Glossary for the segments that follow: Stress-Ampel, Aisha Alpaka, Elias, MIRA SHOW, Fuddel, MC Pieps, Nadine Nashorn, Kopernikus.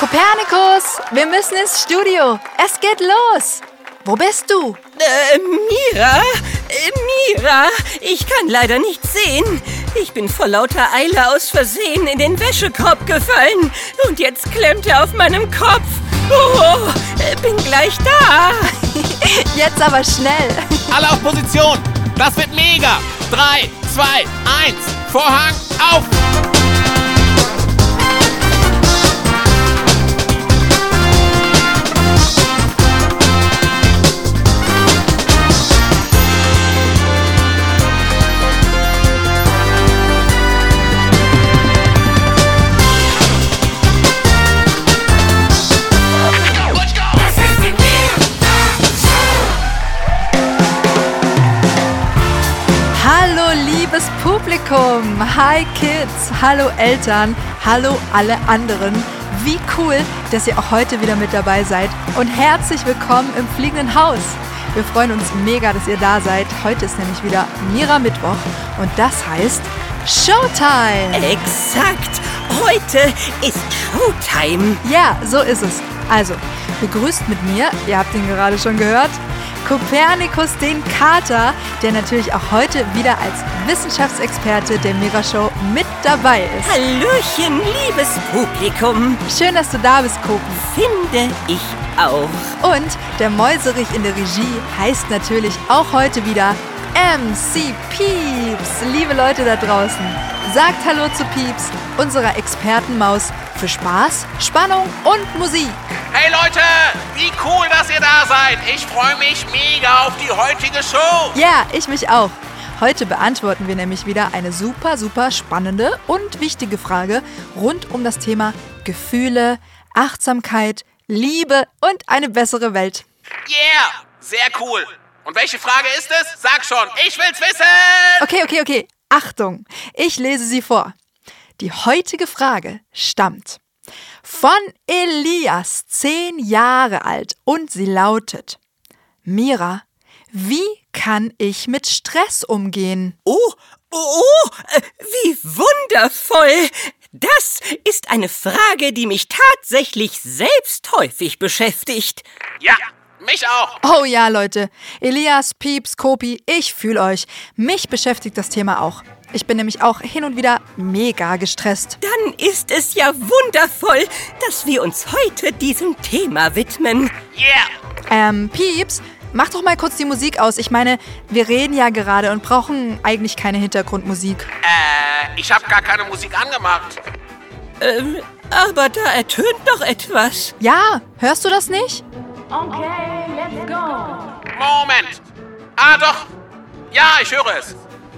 Kopernikus, wir müssen ins Studio. Es geht los. Wo bist du? Mira, ich kann leider nicht sehen. Ich bin vor lauter Eile aus Versehen in den Wäschekorb gefallen. Und jetzt klemmt er auf meinem Kopf. Oh, bin gleich da. Jetzt aber schnell. Alle auf Position. Das wird mega. 3, 2, 1. Vorhang auf. Publikum, hi Kids, hallo Eltern, hallo alle anderen. Wie cool, dass ihr auch heute wieder mit dabei seid und herzlich willkommen im fliegenden Haus. Wir freuen uns mega, dass ihr da seid. Heute ist nämlich wieder Mira Mittwoch und das heißt Showtime. Exakt, heute ist Showtime. Ja, so ist es. Also, begrüßt mit mir, ihr habt ihn gerade schon gehört, Kopernikus, den Kater, der natürlich auch heute wieder als Wissenschaftsexperte der MIRA SHOW mit dabei ist. Hallöchen, liebes Publikum. Schön, dass du da bist, Kopen. Finde ich auch. Und der Mäuserich in der Regie heißt natürlich auch heute wieder MC Pieps. Liebe Leute da draußen, sagt Hallo zu Pieps, unserer Expertenmaus für Spaß, Spannung und Musik. Hey Leute, wie cool, dass ihr da seid. Ich freue mich mega auf die heutige Show. Ja, ich mich auch. Heute beantworten wir nämlich wieder eine super spannende und wichtige Frage rund um das Thema Gefühle, Achtsamkeit, Liebe und eine bessere Welt. Yeah, sehr cool. Und welche Frage ist es? Sag schon, ich will's wissen! Okay. Achtung, ich lese sie vor. Die heutige Frage stammt von Elias, 10 Jahre alt, und sie lautet: Mira, wie kann ich mit Stress umgehen? Oh, wie wundervoll! Das ist eine Frage, die mich tatsächlich selbst häufig beschäftigt. Ja! Mich auch. Oh ja, Leute. Elias, Pieps, Kopi, ich fühle euch. Mich beschäftigt das Thema auch. Ich bin nämlich auch hin und wieder mega gestresst. Dann ist es ja wundervoll, dass wir uns heute diesem Thema widmen. Yeah. Pieps, mach doch mal kurz die Musik aus. Ich meine, wir reden ja gerade und brauchen eigentlich keine Hintergrundmusik. Ich habe gar keine Musik angemacht. Aber da ertönt doch etwas. Ja, hörst du das nicht? Okay, let's go. Moment. Ah, doch. Ja, ich höre es.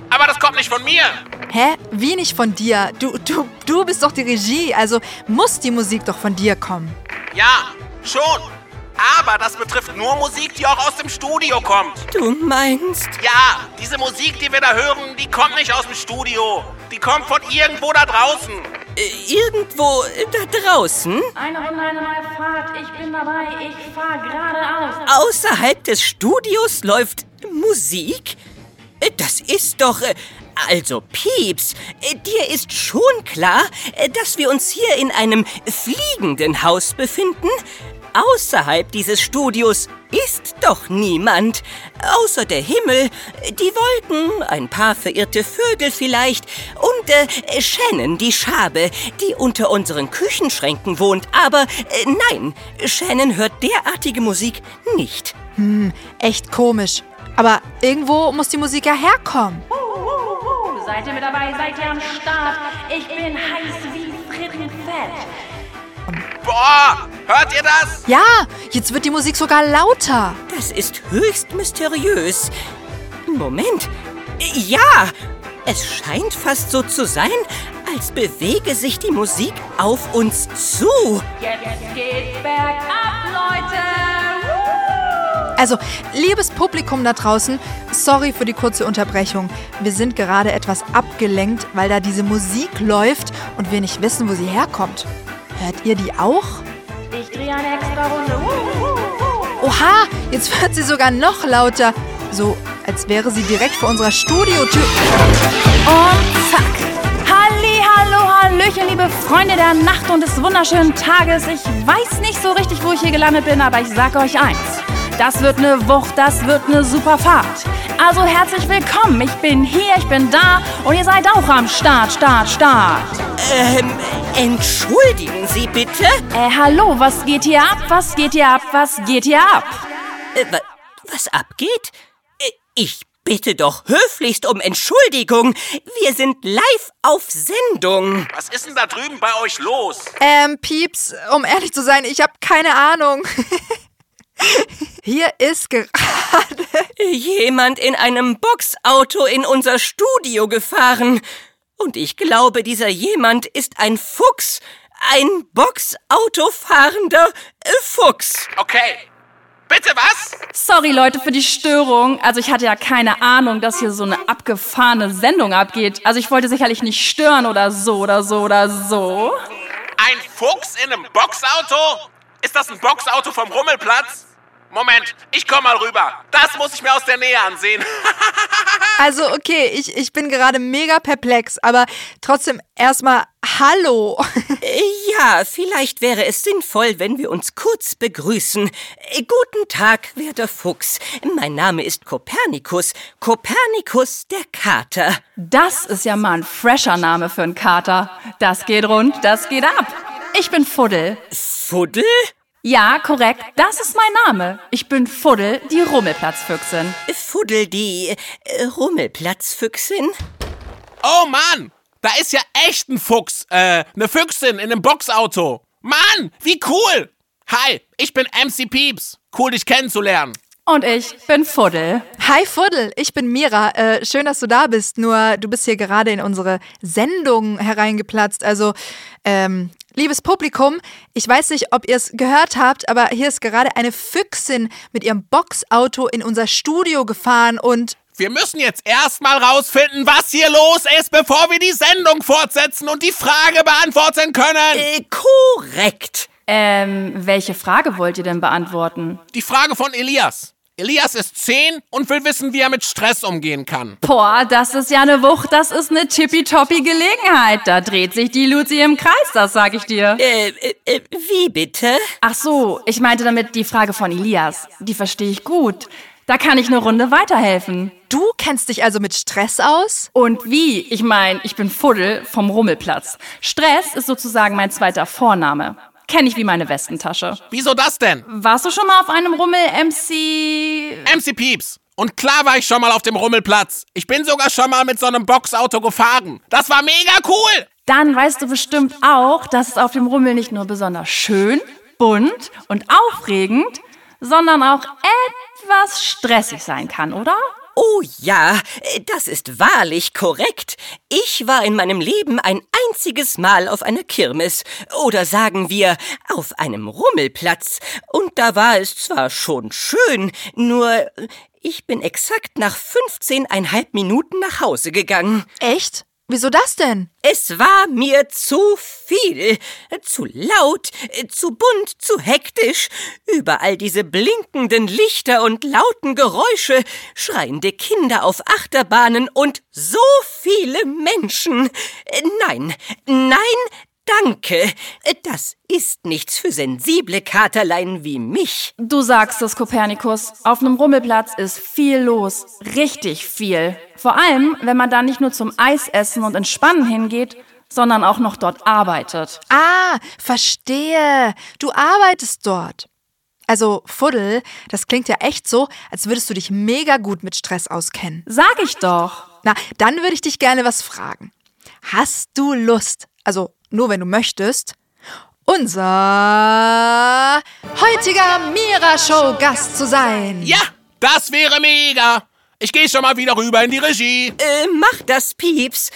Aber das kommt nicht von mir. Hä? Wie nicht von dir? Du bist doch die Regie. Also muss die Musik doch von dir kommen. Ja, schon. Aber das betrifft nur Musik, die auch aus dem Studio kommt. Du meinst? Ja, diese Musik, die wir da hören, die kommt nicht aus dem Studio. Die kommt von irgendwo da draußen. Irgendwo da draußen? Eine Runde Fahrt, ich bin dabei, ich fahre geradeaus. Außerhalb des Studios läuft Musik? Das ist doch... Also Pieps, dir ist schon klar, dass wir uns hier in einem fliegenden Haus befinden? Außerhalb dieses Studios ist doch niemand, außer der Himmel, die Wolken, ein paar verirrte Vögel vielleicht und Shannon, die Schabe, die unter unseren Küchenschränken wohnt. Aber nein, Shannon hört derartige Musik nicht. Echt komisch. Aber irgendwo muss die Musik ja herkommen. Seid ihr mit dabei? Seid ihr am Start? Ich bin heiß wie Frittenfett. Boah, hört ihr das? Ja, jetzt wird die Musik sogar lauter. Das ist höchst mysteriös. Moment. Ja, es scheint fast so zu sein, als bewege sich die Musik auf uns zu. Jetzt geht's bergab, Leute. Also, liebes Publikum da draußen, sorry für die kurze Unterbrechung. Wir sind gerade etwas abgelenkt, weil da diese Musik läuft und wir nicht wissen, wo sie herkommt. Hört ihr die auch? Ich drehe eine extra Runde. Oha, jetzt wird sie sogar noch lauter. So, als wäre sie direkt vor unserer Studiotür. Und zack. Hallihallo, hallöchen, liebe Freunde der Nacht und des wunderschönen Tages. Ich weiß nicht so richtig, wo ich hier gelandet bin, aber ich sage euch eins. Das wird eine Wucht, das wird eine super Fahrt. Also herzlich willkommen, ich bin hier, ich bin da und ihr seid auch am Start. Entschuldigen Sie bitte? Hallo, was geht hier ab, Was abgeht? Ich bitte doch höflichst um Entschuldigung. Wir sind live auf Sendung. Was ist denn da drüben bei euch los? Pieps, um ehrlich zu sein, ich habe keine Ahnung. Hier ist gerade jemand in einem Boxauto in unser Studio gefahren. Und ich glaube, dieser jemand ist ein Fuchs. Ein Boxautofahrender Fuchs. Okay. Bitte was? Sorry, Leute, für die Störung. Also ich hatte ja keine Ahnung, dass hier so eine abgefahrene Sendung abgeht. Also ich wollte sicherlich nicht stören oder so. Ein Fuchs in einem Boxauto? Ist das ein Boxauto vom Rummelplatz? Moment, ich komm mal rüber. Das muss ich mir aus der Nähe ansehen. Also okay, ich bin gerade mega perplex, aber trotzdem erstmal hallo. Ja, vielleicht wäre es sinnvoll, wenn wir uns kurz begrüßen. Guten Tag, werter Fuchs. Mein Name ist Kopernikus. Kopernikus der Kater. Das ist ja mal ein fresher Name für einen Kater. Das geht rund, das geht ab. Ich bin Fuddel. Fuddel? Ja, korrekt. Das ist mein Name. Ich bin Fuddel, die Rummelplatzfüchsin. Fuddel, die Rummelplatzfüchsin? Oh Mann, da ist ja echt ein Fuchs, eine Füchsin in einem Boxauto. Mann, wie cool! Hi, ich bin MC Pieps. Cool, dich kennenzulernen. Und ich bin Fuddel. Hi Fuddel, ich bin Mira. Schön, dass du da bist, nur du bist hier gerade in unsere Sendung hereingeplatzt. Also, liebes Publikum, ich weiß nicht, ob ihr es gehört habt, aber hier ist gerade eine Füchsin mit ihrem Boxauto in unser Studio gefahren und... Wir müssen jetzt erstmal rausfinden, was hier los ist, bevor wir die Sendung fortsetzen und die Frage beantworten können. Korrekt. Welche Frage wollt ihr denn beantworten? Die Frage von Elias. Elias ist 10 und will wissen, wie er mit Stress umgehen kann. Boah, das ist ja eine Wucht, das ist eine tippitoppi Gelegenheit. Da dreht sich die Luzi im Kreis, das sag ich dir. Wie bitte? Ach so, ich meinte damit die Frage von Elias. Die verstehe ich gut. Da kann ich eine Runde weiterhelfen. Du kennst dich also mit Stress aus? Und wie? Ich meine, ich bin Fuddel vom Rummelplatz. Stress ist sozusagen mein zweiter Vorname. Kenne ich wie meine Westentasche. Wieso das denn? Warst du schon mal auf einem MC Pieps. Und klar war ich schon mal auf dem Rummelplatz. Ich bin sogar schon mal mit so einem Boxauto gefahren. Das war mega cool. Dann weißt du bestimmt auch, dass es auf dem Rummel nicht nur besonders schön, bunt und aufregend, sondern auch etwas stressig sein kann, oder? Oh ja, das ist wahrlich korrekt. Ich war in meinem Leben ein einziges Mal auf einer Kirmes oder sagen wir auf einem Rummelplatz. Und da war es zwar schon schön, nur ich bin exakt nach 15,5 Minuten nach Hause gegangen. Echt? Wieso das denn? Es war mir zu viel, zu laut, zu bunt, zu hektisch. Überall diese blinkenden Lichter und lauten Geräusche, schreiende Kinder auf Achterbahnen und so viele Menschen. Nein, danke. Das ist nichts für sensible Katerlein wie mich. Du sagst es, Kopernikus. Auf einem Rummelplatz ist viel los. Richtig viel. Vor allem, wenn man da nicht nur zum Eisessen und Entspannen hingeht, sondern auch noch dort arbeitet. Ah, verstehe. Du arbeitest dort. Also, Fuddel, das klingt ja echt so, als würdest du dich mega gut mit Stress auskennen. Sag ich doch. Na, dann würde ich dich gerne was fragen. Hast du Lust? Also, nur wenn du möchtest, unser heutiger MIRA-Show-Gast zu sein. Ja, das wäre mega. Ich gehe schon mal wieder rüber in die Regie. Mach das, Pieps.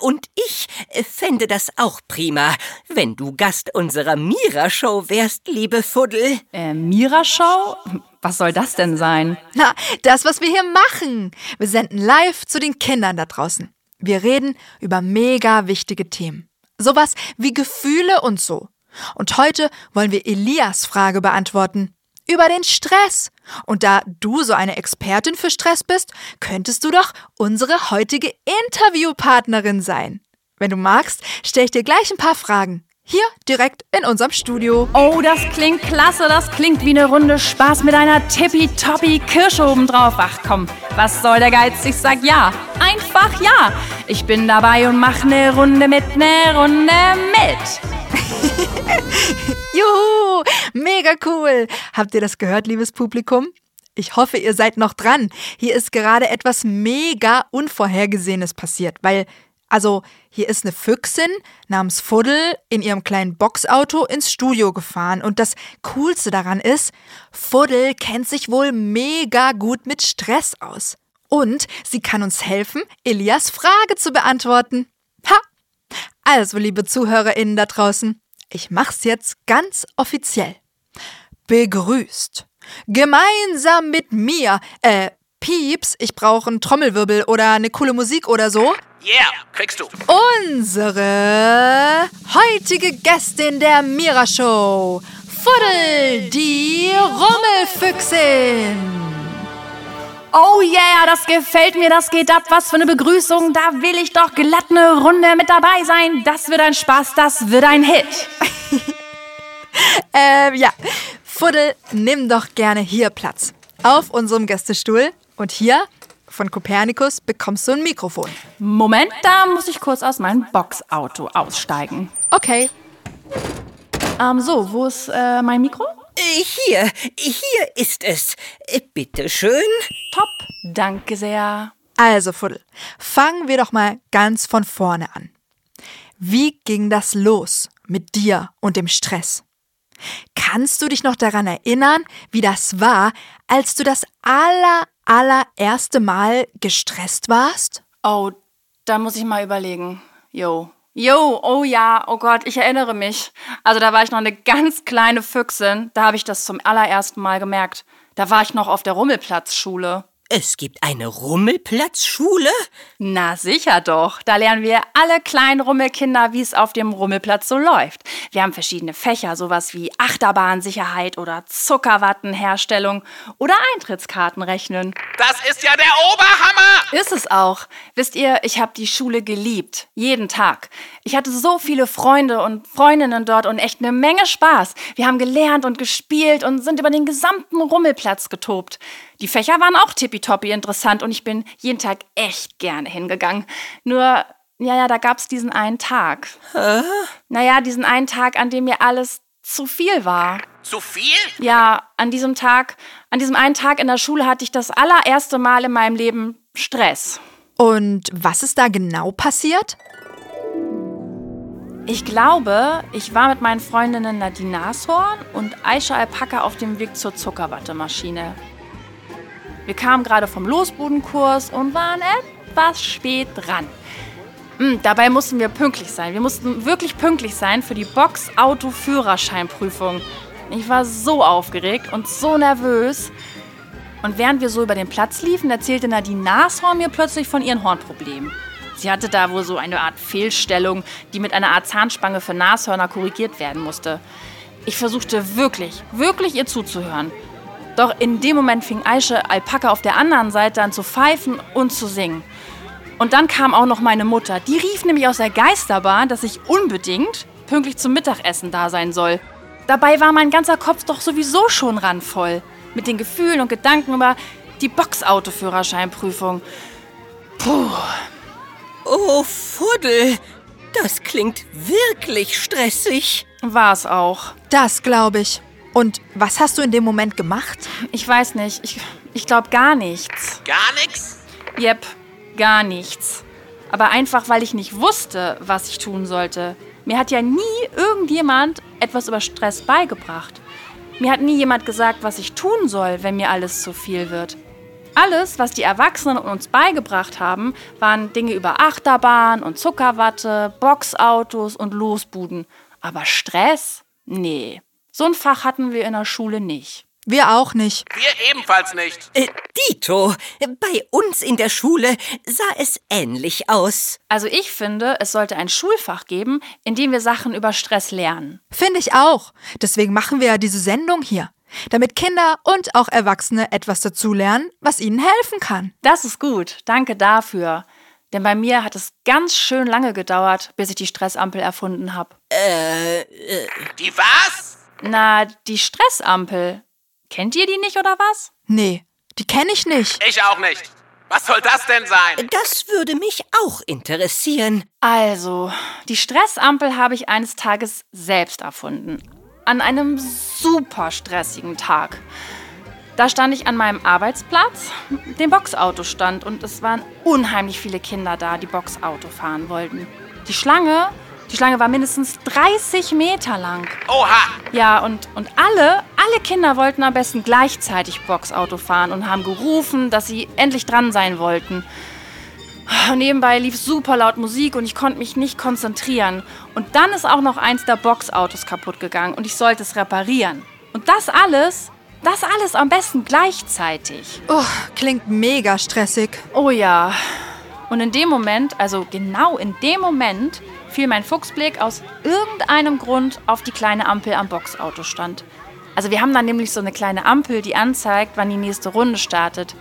Und ich fände das auch prima, wenn du Gast unserer MIRA-Show wärst, liebe Fuddel. MIRA-Show? Was soll das denn sein? Na, das, was wir hier machen. Wir senden live zu den Kindern da draußen. Wir reden über mega wichtige Themen. Sowas wie Gefühle und so. Und heute wollen wir Elias' Frage beantworten. Über den Stress. Und da du so eine Expertin für Stress bist, könntest du doch unsere heutige Interviewpartnerin sein. Wenn du magst, stelle ich dir gleich ein paar Fragen. Hier direkt in unserem Studio. Oh, das klingt klasse. Das klingt wie eine Runde Spaß mit einer tippitoppi Kirsche obendrauf. Ach komm, was soll der Geiz? Ich sag ja. Einfach ja. Ich bin dabei und mach eine Runde mit, eine Runde mit. Juhu, mega cool. Habt ihr das gehört, liebes Publikum? Ich hoffe, ihr seid noch dran. Hier ist gerade etwas mega Unvorhergesehenes passiert, weil... Also, hier ist eine Füchsin namens Fuddel in ihrem kleinen Boxauto ins Studio gefahren. Und das Coolste daran ist, Fuddel kennt sich wohl mega gut mit Stress aus. Und sie kann uns helfen, Elias' Frage zu beantworten. Ha! Also, liebe ZuhörerInnen da draußen, ich mach's jetzt ganz offiziell. Begrüßt. Gemeinsam mit mir, Pieps, ich brauche einen Trommelwirbel oder eine coole Musik oder so. Yeah, kriegst du. Unsere heutige Gästin der MIRA SHOW, Fuddel, die Rummelfüchsin. Oh yeah, das gefällt mir, das geht ab. Was für eine Begrüßung, da will ich doch glatt eine Runde mit dabei sein. Das wird ein Spaß, das wird ein Hit. Ja. Fuddel, nimm doch gerne hier Platz. Auf unserem Gästestuhl. Und hier von Kopernikus bekommst du ein Mikrofon. Moment, da muss ich kurz aus meinem Boxauto aussteigen. Okay. Wo ist mein Mikro? Hier ist es. Bitte schön. Top, danke sehr. Also Fuddel, fangen wir doch mal ganz von vorne an. Wie ging das los mit dir und dem Stress? Kannst du dich noch daran erinnern, wie das war, als du das allererste Mal gestresst warst? Oh, da muss ich mal überlegen. Jo, oh ja, oh Gott, ich erinnere mich. Also da war ich noch eine ganz kleine Füchsin, da habe ich das zum allerersten Mal gemerkt. Da war ich noch auf der Rummelplatzschule. Es gibt eine Rummelplatzschule? Na sicher doch. Da lernen wir alle kleinen Rummelkinder, wie es auf dem Rummelplatz so läuft. Wir haben verschiedene Fächer, sowas wie Achterbahnsicherheit oder Zuckerwattenherstellung oder Eintrittskartenrechnen. Das ist ja der Oberhammer! Ist es auch. Wisst ihr, ich habe die Schule geliebt. Jeden Tag. Ich hatte so viele Freunde und Freundinnen dort und echt eine Menge Spaß. Wir haben gelernt und gespielt und sind über den gesamten Rummelplatz getobt. Die Fächer waren auch tippitoppi interessant und ich bin jeden Tag echt gerne hingegangen. Nur, da gab's diesen einen Tag. Hä? Diesen einen Tag, an dem mir alles zu viel war. Zu viel? Ja, an diesem einen Tag in der Schule hatte ich das allererste Mal in meinem Leben Stress. Und was ist da genau passiert? Ich glaube, ich war mit meinen Freundinnen Nadine Nashorn und Aisha Alpaka auf dem Weg zur Zuckerwattemaschine. Wir kamen gerade vom Losbudenkurs und waren etwas spät dran. Dabei mussten wir pünktlich sein. Wir mussten wirklich pünktlich sein für die Boxauto-Führerscheinprüfung. Ich war so aufgeregt und so nervös. Und während wir so über den Platz liefen, erzählte Nadine Nashorn mir plötzlich von ihren Hornproblemen. Sie hatte da wohl so eine Art Fehlstellung, die mit einer Art Zahnspange für Nashörner korrigiert werden musste. Ich versuchte wirklich ihr zuzuhören. Doch in dem Moment fing Aisha Alpaka auf der anderen Seite an zu pfeifen und zu singen. Und dann kam auch noch meine Mutter. Die rief nämlich aus der Geisterbahn, dass ich unbedingt pünktlich zum Mittagessen da sein soll. Dabei war mein ganzer Kopf doch sowieso schon randvoll. Mit den Gefühlen und Gedanken über die Boxautoführerscheinprüfung. Puh. Oh, Fuddel, das klingt wirklich stressig. War's auch. Das glaube ich. Und was hast du in dem Moment gemacht? Ich weiß nicht. Ich glaube gar nichts. Gar nichts? Yep, gar nichts. Aber einfach, weil ich nicht wusste, was ich tun sollte. Mir hat ja nie irgendjemand etwas über Stress beigebracht. Mir hat nie jemand gesagt, was ich tun soll, wenn mir alles zu viel wird. Alles, was die Erwachsenen uns beigebracht haben, waren Dinge über Achterbahn und Zuckerwatte, Boxautos und Losbuden. Aber Stress? Nee. So ein Fach hatten wir in der Schule nicht. Wir auch nicht. Wir ebenfalls nicht. Dito, bei uns in der Schule sah es ähnlich aus. Also ich finde, es sollte ein Schulfach geben, in dem wir Sachen über Stress lernen. Finde ich auch. Deswegen machen wir ja diese Sendung hier. Damit Kinder und auch Erwachsene etwas dazulernen, was ihnen helfen kann. Das ist gut. Danke dafür. Denn bei mir hat es ganz schön lange gedauert, bis ich die Stressampel erfunden habe. Die was? Na, die Stressampel. Kennt ihr die nicht oder was? Nee, die kenne ich nicht. Ich auch nicht. Was soll das denn sein? Das würde mich auch interessieren. Also, die Stressampel habe ich eines Tages selbst erfunden. An einem super stressigen Tag. Da stand ich an meinem Arbeitsplatz, dem Boxautostand, und es waren unheimlich viele Kinder da, die Boxauto fahren wollten. Die Schlange war mindestens 30 Meter lang. Oha! Ja, und alle Kinder wollten am besten gleichzeitig Boxauto fahren und haben gerufen, dass sie endlich dran sein wollten. Und nebenbei lief super laut Musik und ich konnte mich nicht konzentrieren. Und dann ist auch noch eins der Boxautos kaputt gegangen und ich sollte es reparieren. Und das alles am besten gleichzeitig. Oh, klingt mega stressig. Oh ja. Und in dem Moment, also genau in dem Moment, fiel mein Fuchsblick aus irgendeinem Grund auf die kleine Ampel am Boxautostand. Also wir haben da nämlich so eine kleine Ampel, die anzeigt, wann die nächste Runde startet.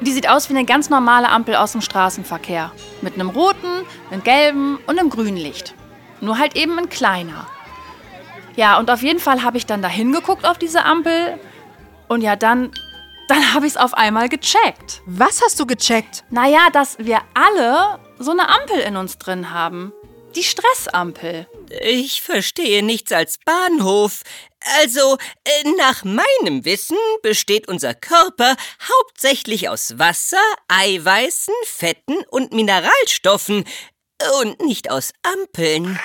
Die sieht aus wie eine ganz normale Ampel aus dem Straßenverkehr. Mit einem roten, einem gelben und einem grünen Licht. Nur halt eben ein kleiner. Ja, und auf jeden Fall habe ich dann da hingeguckt auf diese Ampel. Und ja, dann habe ich es auf einmal gecheckt. Was hast du gecheckt? Naja, dass wir alle so eine Ampel in uns drin haben. Die Stressampel. Ich verstehe nichts als Bahnhof. Also, nach meinem Wissen besteht unser Körper hauptsächlich aus Wasser, Eiweißen, Fetten und Mineralstoffen und nicht aus Ampeln.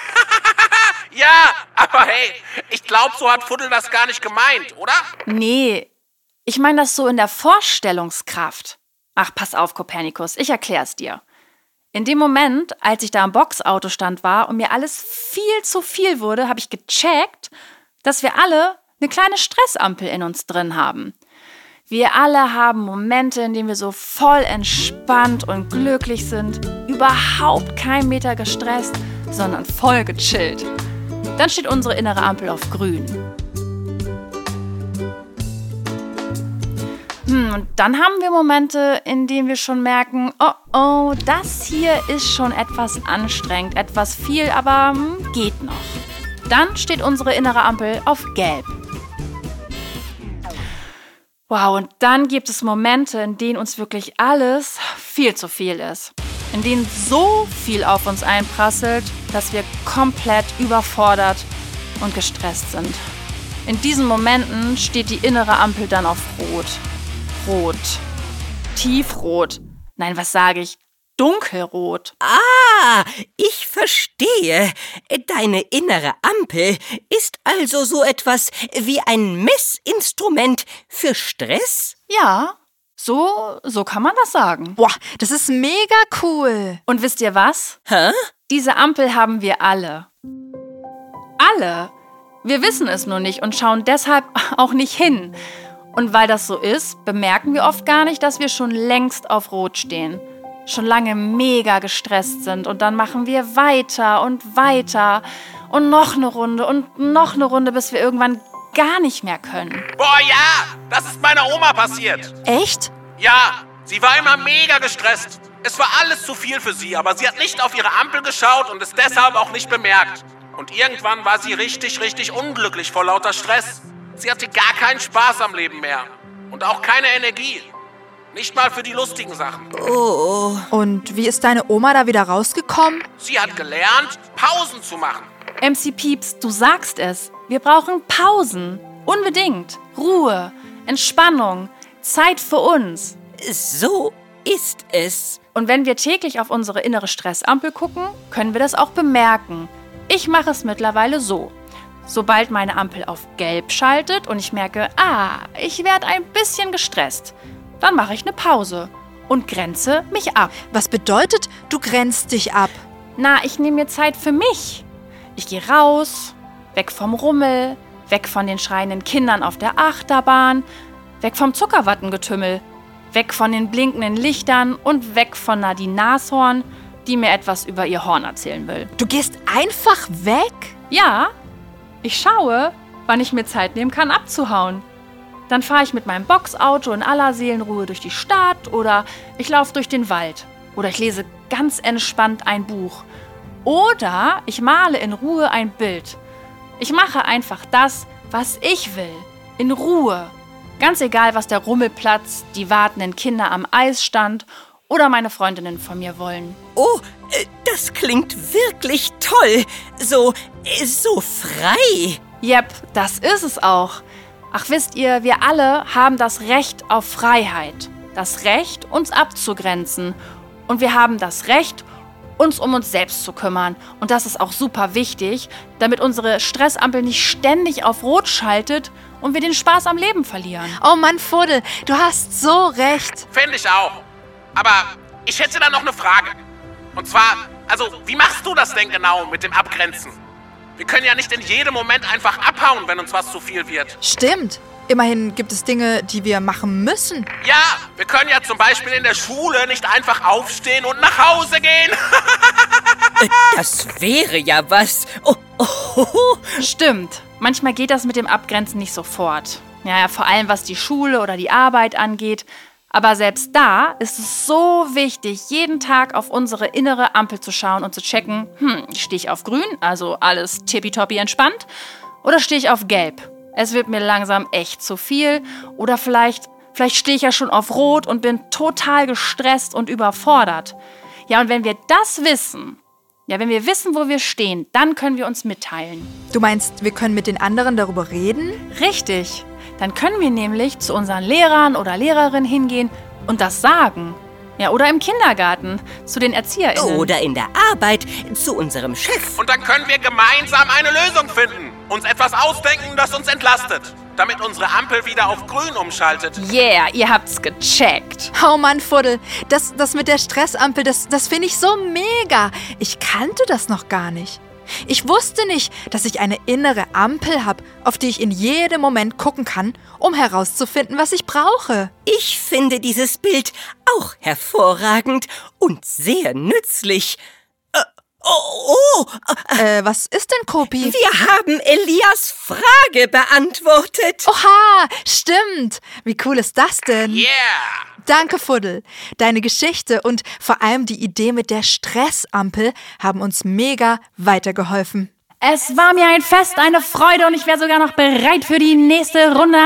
Ja, aber hey, ich glaube, so hat Fuddel das gar nicht gemeint, oder? Nee, ich meine das so in der Vorstellungskraft. Ach, pass auf, Kopernikus, ich erklär's dir. In dem Moment, als ich da am Boxautostand war und mir alles viel zu viel wurde, habe ich gecheckt, dass wir alle eine kleine Stressampel in uns drin haben. Wir alle haben Momente, in denen wir so voll entspannt und glücklich sind, überhaupt keinen Meter gestresst, sondern voll gechillt. Dann steht unsere innere Ampel auf grün. Und dann haben wir Momente, in denen wir schon merken, oh, das hier ist schon etwas anstrengend, etwas viel, aber geht noch. Dann steht unsere innere Ampel auf gelb. Wow, und dann gibt es Momente, in denen uns wirklich alles viel zu viel ist. In denen so viel auf uns einprasselt, dass wir komplett überfordert und gestresst sind. In diesen Momenten steht die innere Ampel dann auf rot. Tiefrot. Nein, was sage ich? Dunkelrot. Ah, ich verstehe. Deine innere Ampel ist also so etwas wie ein Messinstrument für Stress? Ja, so kann man das sagen. Boah, das ist mega cool. Und wisst ihr was? Hä? Diese Ampel haben wir alle. Alle. Wir wissen es nur nicht und schauen deshalb auch nicht hin. Und weil das so ist, bemerken wir oft gar nicht, dass wir schon längst auf Rot stehen. Schon lange mega gestresst sind und dann machen wir weiter und weiter und noch eine Runde, bis wir irgendwann gar nicht mehr können. Boah ja, das ist meiner Oma passiert. Echt? Ja, sie war immer mega gestresst. Es war alles zu viel für sie, aber sie hat nicht auf ihre Ampel geschaut und es deshalb auch nicht bemerkt. Und irgendwann war sie richtig unglücklich vor lauter Stress. Sie hatte gar keinen Spaß am Leben mehr. Und auch keine Energie. Nicht mal für die lustigen Sachen. Oh. Und wie ist deine Oma da wieder rausgekommen? Sie hat gelernt, Pausen zu machen. MC Pieps, du sagst es. Wir brauchen Pausen. Unbedingt. Ruhe, Entspannung, Zeit für uns. So ist es. Und wenn wir täglich auf unsere innere Stressampel gucken, können wir das auch bemerken. Ich mache es mittlerweile so. Sobald meine Ampel auf gelb schaltet und ich merke, ich werde ein bisschen gestresst, dann mache ich eine Pause und grenze mich ab. Was bedeutet, du grenzt dich ab? Na, ich nehme mir Zeit für mich. Ich gehe raus, weg vom Rummel, weg von den schreienden Kindern auf der Achterbahn, weg vom Zuckerwattengetümmel, weg von den blinkenden Lichtern und weg von Nadine Nashorn, die mir etwas über ihr Horn erzählen will. Du gehst einfach weg? Ja. Ich schaue, wann ich mir Zeit nehmen kann, abzuhauen. Dann fahre ich mit meinem Boxauto in aller Seelenruhe durch die Stadt oder ich laufe durch den Wald. Oder ich lese ganz entspannt ein Buch. Oder ich male in Ruhe ein Bild. Ich mache einfach das, was ich will. In Ruhe. Ganz egal, was der Rummelplatz, die wartenden Kinder am Eisstand oder meine Freundinnen von mir wollen. Oh, das klingt wirklich toll. So frei. Jep, das ist es auch. Ach, wisst ihr, wir alle haben das Recht auf Freiheit. Das Recht, uns abzugrenzen. Und wir haben das Recht, uns um uns selbst zu kümmern. Und das ist auch super wichtig, damit unsere Stressampel nicht ständig auf Rot schaltet und wir den Spaß am Leben verlieren. Oh Mann, Fuddel, du hast so recht. Fände ich auch. Aber ich hätte da noch eine Frage. Und zwar, wie machst du das denn genau mit dem Abgrenzen? Wir können ja nicht in jedem Moment einfach abhauen, wenn uns was zu viel wird. Stimmt. Immerhin gibt es Dinge, die wir machen müssen. Ja, wir können ja zum Beispiel in der Schule nicht einfach aufstehen und nach Hause gehen. Das wäre ja was. Oh. Stimmt. Manchmal geht das mit dem Abgrenzen nicht sofort. Ja, vor allem was die Schule oder die Arbeit angeht. Aber selbst da ist es so wichtig, jeden Tag auf unsere innere Ampel zu schauen und zu checken, stehe ich auf grün, also alles tippitoppi entspannt, oder stehe ich auf gelb? Es wird mir langsam echt zu viel. Oder vielleicht stehe ich ja schon auf Rot und bin total gestresst und überfordert. Ja, und wenn wir das wissen, wenn wir wissen, wo wir stehen, dann können wir uns mitteilen. Du meinst, wir können mit den anderen darüber reden? Richtig. Dann können wir nämlich zu unseren Lehrern oder Lehrerinnen hingehen und das sagen. Ja, oder im Kindergarten, zu den ErzieherInnen. Oder in der Arbeit, zu unserem Chef. Und dann können wir gemeinsam eine Lösung finden. Uns etwas ausdenken, das uns entlastet. Damit unsere Ampel wieder auf grün umschaltet. Yeah, ihr habt's gecheckt. Oh Mann, Fuddel, das mit der Stressampel, das finde ich so mega. Ich kannte das noch gar nicht. Ich wusste nicht, dass ich eine innere Ampel habe, auf die ich in jedem Moment gucken kann, um herauszufinden, was ich brauche. Ich finde dieses Bild auch hervorragend und sehr nützlich. Was ist denn, Kopi? Wir haben Elias' Frage beantwortet. Oha, stimmt. Wie cool ist das denn? Yeah. Danke, Fuddel. Deine Geschichte und vor allem die Idee mit der Stressampel haben uns mega weitergeholfen. Es war mir ein Fest, eine Freude und ich wäre sogar noch bereit für die nächste Runde,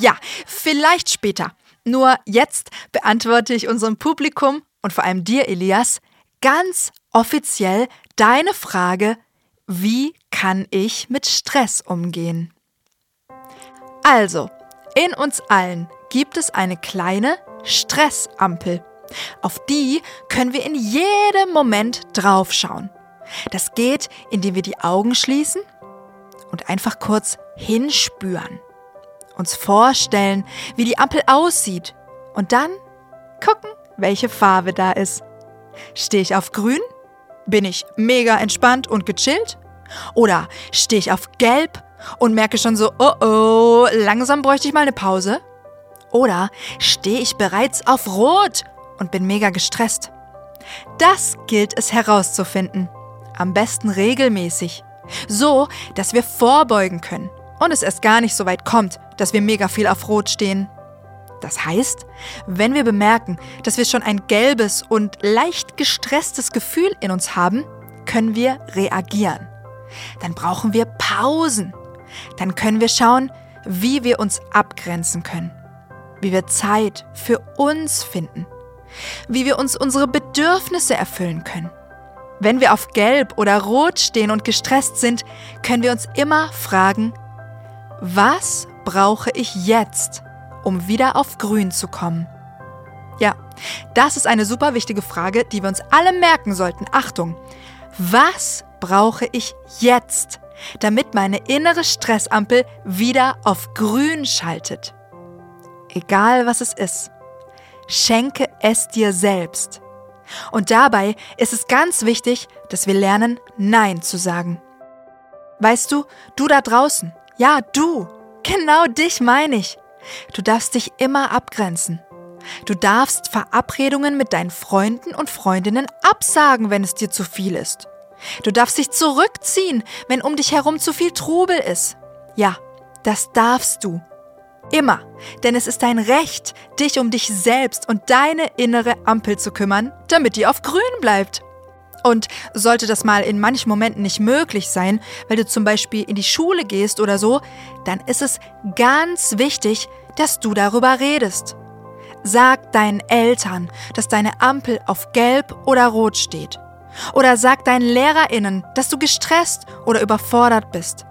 ja, vielleicht später. Nur jetzt beantworte ich unserem Publikum und vor allem dir, Elias, ganz offiziell deine Frage, wie kann ich mit Stress umgehen? Also, in uns allen gibt es eine kleine Stressampel. Auf die können wir in jedem Moment draufschauen. Das geht, indem wir die Augen schließen und einfach kurz hinspüren. Uns vorstellen, wie die Ampel aussieht und dann gucken, welche Farbe da ist. Stehe ich auf grün? Bin ich mega entspannt und gechillt? Oder stehe ich auf gelb und merke schon so, langsam bräuchte ich mal eine Pause? Oder stehe ich bereits auf rot und bin mega gestresst? Das gilt es herauszufinden. Am besten regelmäßig. So, dass wir vorbeugen können und es erst gar nicht so weit kommt, dass wir mega viel auf rot stehen. Das heißt, wenn wir bemerken, dass wir schon ein gelbes und leicht gestresstes Gefühl in uns haben, können wir reagieren. Dann brauchen wir Pausen. Dann können wir schauen, wie wir uns abgrenzen können. Wie wir Zeit für uns finden. Wie wir uns unsere Bedürfnisse erfüllen können. Wenn wir auf Gelb oder Rot stehen und gestresst sind, können wir uns immer fragen, was brauche ich jetzt, um wieder auf Grün zu kommen? Ja, das ist eine super wichtige Frage, die wir uns alle merken sollten. Achtung! Was brauche ich jetzt, damit meine innere Stressampel wieder auf Grün schaltet? Egal was es ist, schenke es dir selbst. Und dabei ist es ganz wichtig, dass wir lernen, Nein zu sagen. Weißt du da draußen, ja du, genau dich meine ich. Du darfst dich immer abgrenzen. Du darfst Verabredungen mit deinen Freunden und Freundinnen absagen, wenn es dir zu viel ist. Du darfst dich zurückziehen, wenn um dich herum zu viel Trubel ist. Ja, das darfst du. Immer. Denn es ist dein Recht, dich um dich selbst und deine innere Ampel zu kümmern, damit die auf grün bleibt. Und sollte das mal in manchen Momenten nicht möglich sein, weil du zum Beispiel in die Schule gehst oder so, dann ist es ganz wichtig, dass du darüber redest. Sag deinen Eltern, dass deine Ampel auf gelb oder rot steht. Oder sag deinen LehrerInnen, dass du gestresst oder überfordert bist.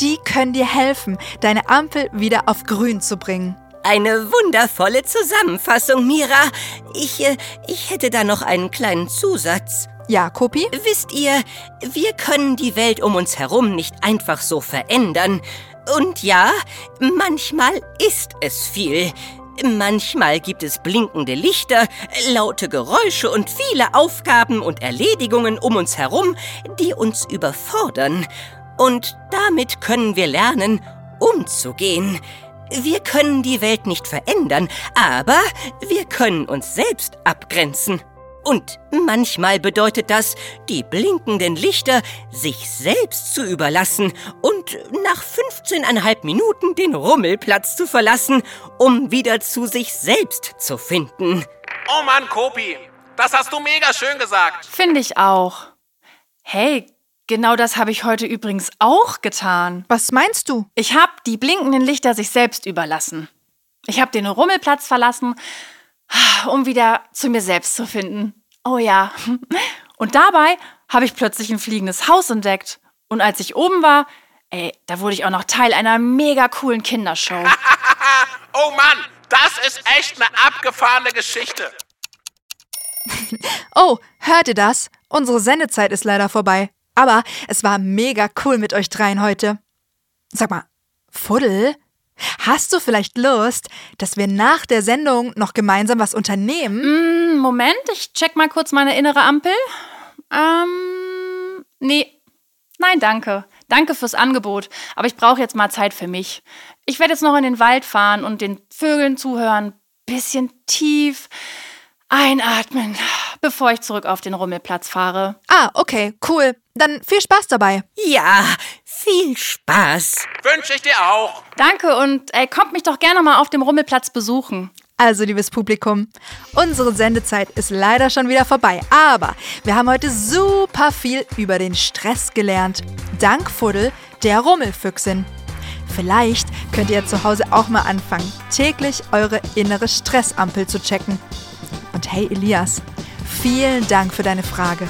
Die können dir helfen, deine Ampel wieder auf grün zu bringen. Eine wundervolle Zusammenfassung, Mira. Ich hätte da noch einen kleinen Zusatz. Ja, Kopi? Wisst ihr, wir können die Welt um uns herum nicht einfach so verändern. Und ja, manchmal ist es viel. Manchmal gibt es blinkende Lichter, laute Geräusche und viele Aufgaben und Erledigungen um uns herum, die uns überfordern. Und damit können wir lernen, umzugehen. Wir können die Welt nicht verändern, aber wir können uns selbst abgrenzen. Und manchmal bedeutet das, die blinkenden Lichter sich selbst zu überlassen und nach 15,5 Minuten den Rummelplatz zu verlassen, um wieder zu sich selbst zu finden. Oh Mann, Kopi, das hast du mega schön gesagt. Finde ich auch. Hey, genau das habe ich heute übrigens auch getan. Was meinst du? Ich habe die blinkenden Lichter sich selbst überlassen. Ich habe den Rummelplatz verlassen, um wieder zu mir selbst zu finden. Oh ja. Und dabei habe ich plötzlich ein fliegendes Haus entdeckt. Und als ich oben war, da wurde ich auch noch Teil einer mega coolen Kindershow. Oh Mann, das ist echt eine abgefahrene Geschichte. Oh, hört ihr das? Unsere Sendezeit ist leider vorbei. Aber es war mega cool mit euch dreien heute. Sag mal, Fuddel, hast du vielleicht Lust, dass wir nach der Sendung noch gemeinsam was unternehmen? Moment, ich check mal kurz meine innere Ampel. Nein, danke. Danke fürs Angebot, aber ich brauche jetzt mal Zeit für mich. Ich werde jetzt noch in den Wald fahren und den Vögeln zuhören. Bisschen tief einatmen, bevor ich zurück auf den Rummelplatz fahre. Ah, okay, cool. Dann viel Spaß dabei. Ja, viel Spaß. Wünsche ich dir auch. Danke und kommt mich doch gerne mal auf dem Rummelplatz besuchen. Also, liebes Publikum, unsere Sendezeit ist leider schon wieder vorbei. Aber wir haben heute super viel über den Stress gelernt. Dank Fuddel, der Rummelfüchsin. Vielleicht könnt ihr zu Hause auch mal anfangen, täglich eure innere Stressampel zu checken. Und hey Elias, vielen Dank für deine Frage.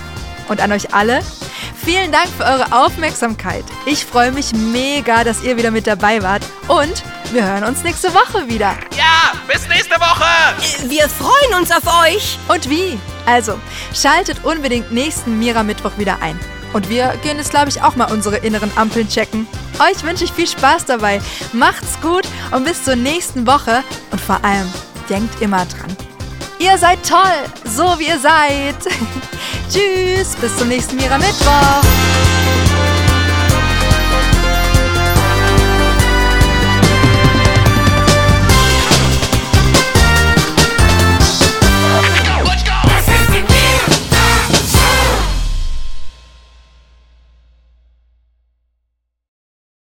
Und an euch alle, vielen Dank für eure Aufmerksamkeit. Ich freue mich mega, dass ihr wieder mit dabei wart. Und wir hören uns nächste Woche wieder. Ja, bis nächste Woche. Wir freuen uns auf euch. Und wie? Also, schaltet unbedingt nächsten Mira-Mittwoch wieder ein. Und wir gehen jetzt, glaube ich, auch mal unsere inneren Ampeln checken. Euch wünsche ich viel Spaß dabei. Macht's gut und bis zur nächsten Woche. Und vor allem, denkt immer dran. Ihr seid toll, so wie ihr seid. Tschüss, bis zum nächsten Mira Mittwoch.